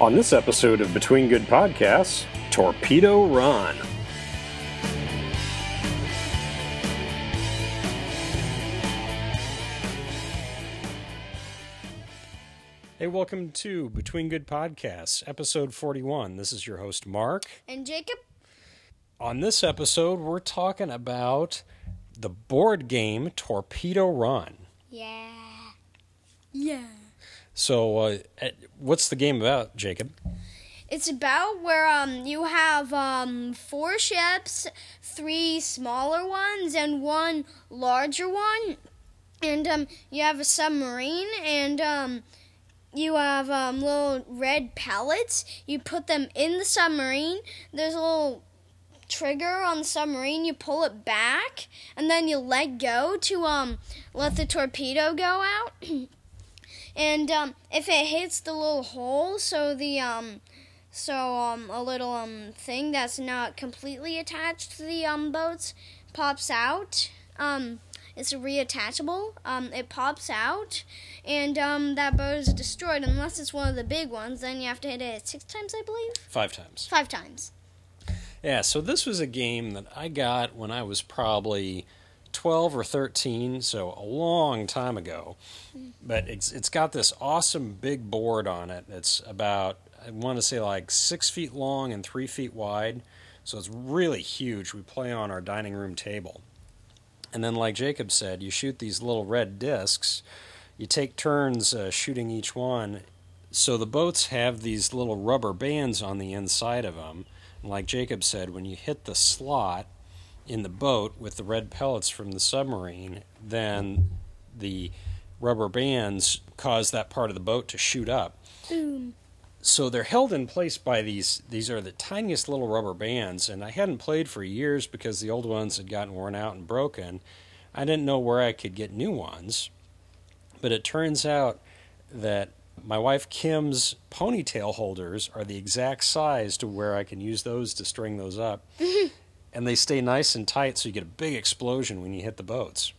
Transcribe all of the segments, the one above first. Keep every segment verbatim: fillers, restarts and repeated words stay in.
on this episode of Between Good Podcasts, Torpedo Run. Hey, welcome to Between Good Podcasts, episode forty-one. This is your host, Mark. And Jacob. On this episode, we're talking about the board game Torpedo Run. Yeah. Yeah. So, uh, what's the game about, Jacob? It's about where um you have um four ships, three smaller ones, and one larger one. And um you have a submarine, and um... you have um, little red pellets. You put them in the submarine. There's a little trigger on the submarine. You pull it back, and then you let go to um let the torpedo go out. And um, if it hits the little hole, so the um so um a little um thing that's not completely attached to the um boats pops out. Um. It's reattachable. Um, it pops out, and um, that boat is destroyed unless it's one of the big ones. Then you have to hit it six times, I believe. Five times. Five times. Yeah. So this was a game that I got when I was probably twelve or thirteen, so a long time ago. But it's it's got this awesome big board on it. It's about, I want to say, like six feet long and three feet wide. So it's really huge. We play on our dining room table. And then, like Jacob said, you shoot these little red discs. You take turns uh, shooting each one. So the boats have these little rubber bands on the inside of them. And like Jacob said, when you hit the slot in the boat with the red pellets from the submarine, then the rubber bands cause that part of the boat to shoot up. Boom. So they're held in place by these, these are the tiniest little rubber bands, and I hadn't played for years because the old ones had gotten worn out and broken. I didn't know where I could get new ones, but it turns out that my wife Kim's ponytail holders are the exact size to where I can use those to string those up, and they stay nice and tight so you get a big explosion when you hit the boats.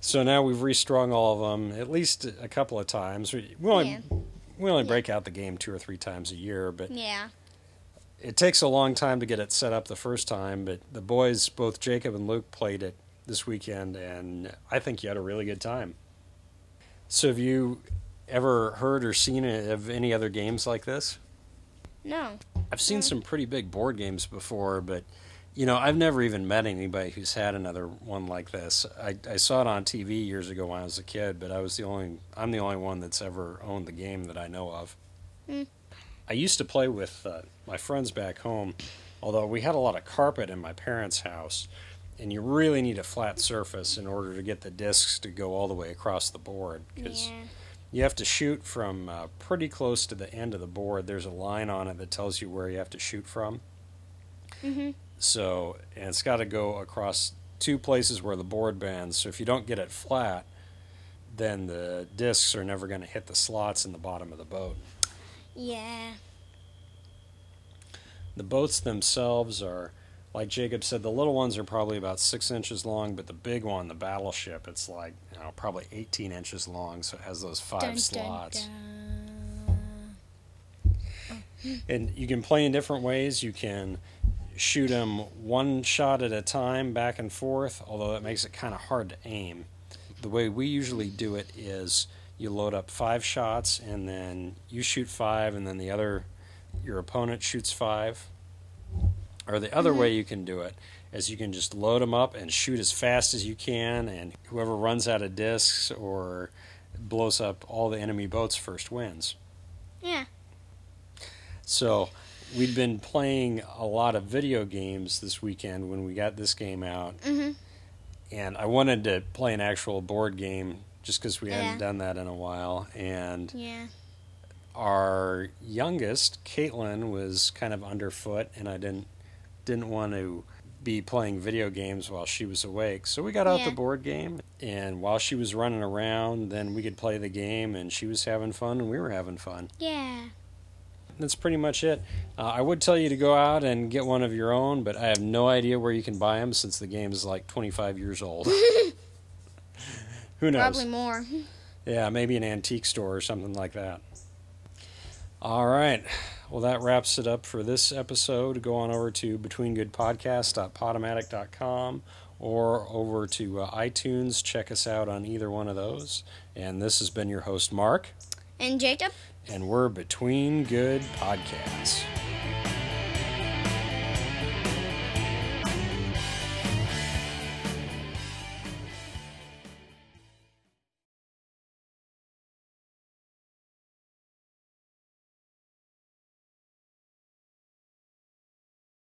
So now we've restrung all of them at least a couple of times. We only, yeah. we only yeah. break out the game two or three times a year, but yeah. It takes a long time to get it set up the first time, but the boys, both Jacob and Luke, played it this weekend, and I think you had a really good time. So have you ever heard or seen of any other games like this? No. I've seen no. some pretty big board games before, but... You know, I've never even met anybody who's had another one like this. I, I saw it on T V years ago when I was a kid, but I was the only, I'm the only one that's ever owned the game that I know of. Mm. I used to play with uh, my friends back home, although we had a lot of carpet in my parents' house, and you really need a flat surface in order to get the discs to go all the way across the board, because yeah. you have to shoot from uh, pretty close to the end of the board. There's a line on it that tells you where you have to shoot from. Mm-hmm. So, and it's got to go across two places where the board bends. So if you don't get it flat, then the discs are never going to hit the slots in the bottom of the boat. Yeah. The boats themselves are, like Jacob said, the little ones are probably about six inches long, but the big one, the battleship, it's like, you know, probably eighteen inches long, so it has those five dun, slots. Dun, dun. Oh. And you can play in different ways. You can... shoot them one shot at a time back and forth, although that makes it kind of hard to aim. The way we usually do it is you load up five shots, and then you shoot five, and then the other, your opponent shoots five. Or the other mm-hmm. way you can do it is you can just load them up and shoot as fast as you can, and whoever runs out of discs or blows up all the enemy boats first wins. Yeah. So... we'd been playing a lot of video games this weekend when we got this game out. Mm-hmm. And I wanted to play an actual board game just because we yeah. hadn't done that in a while. And yeah. our youngest, Caitlin, was kind of underfoot, and I didn't didn't want to be playing video games while she was awake. So we got out yeah. the board game, and while she was running around, then we could play the game, and she was having fun, and we were having fun. Yeah. That's pretty much it. Uh, I would tell you to go out and get one of your own, but I have no idea where you can buy them since the game is like twenty-five years old. Who knows? Probably more. Yeah, maybe an antique store or something like that. All right. Well, that wraps it up for this episode. Go on over to between good podcasts dot podomatic dot com or over to uh, iTunes. Check us out on either one of those. And this has been your host, Mark. And Jacob. And we're Between Good Podcasts.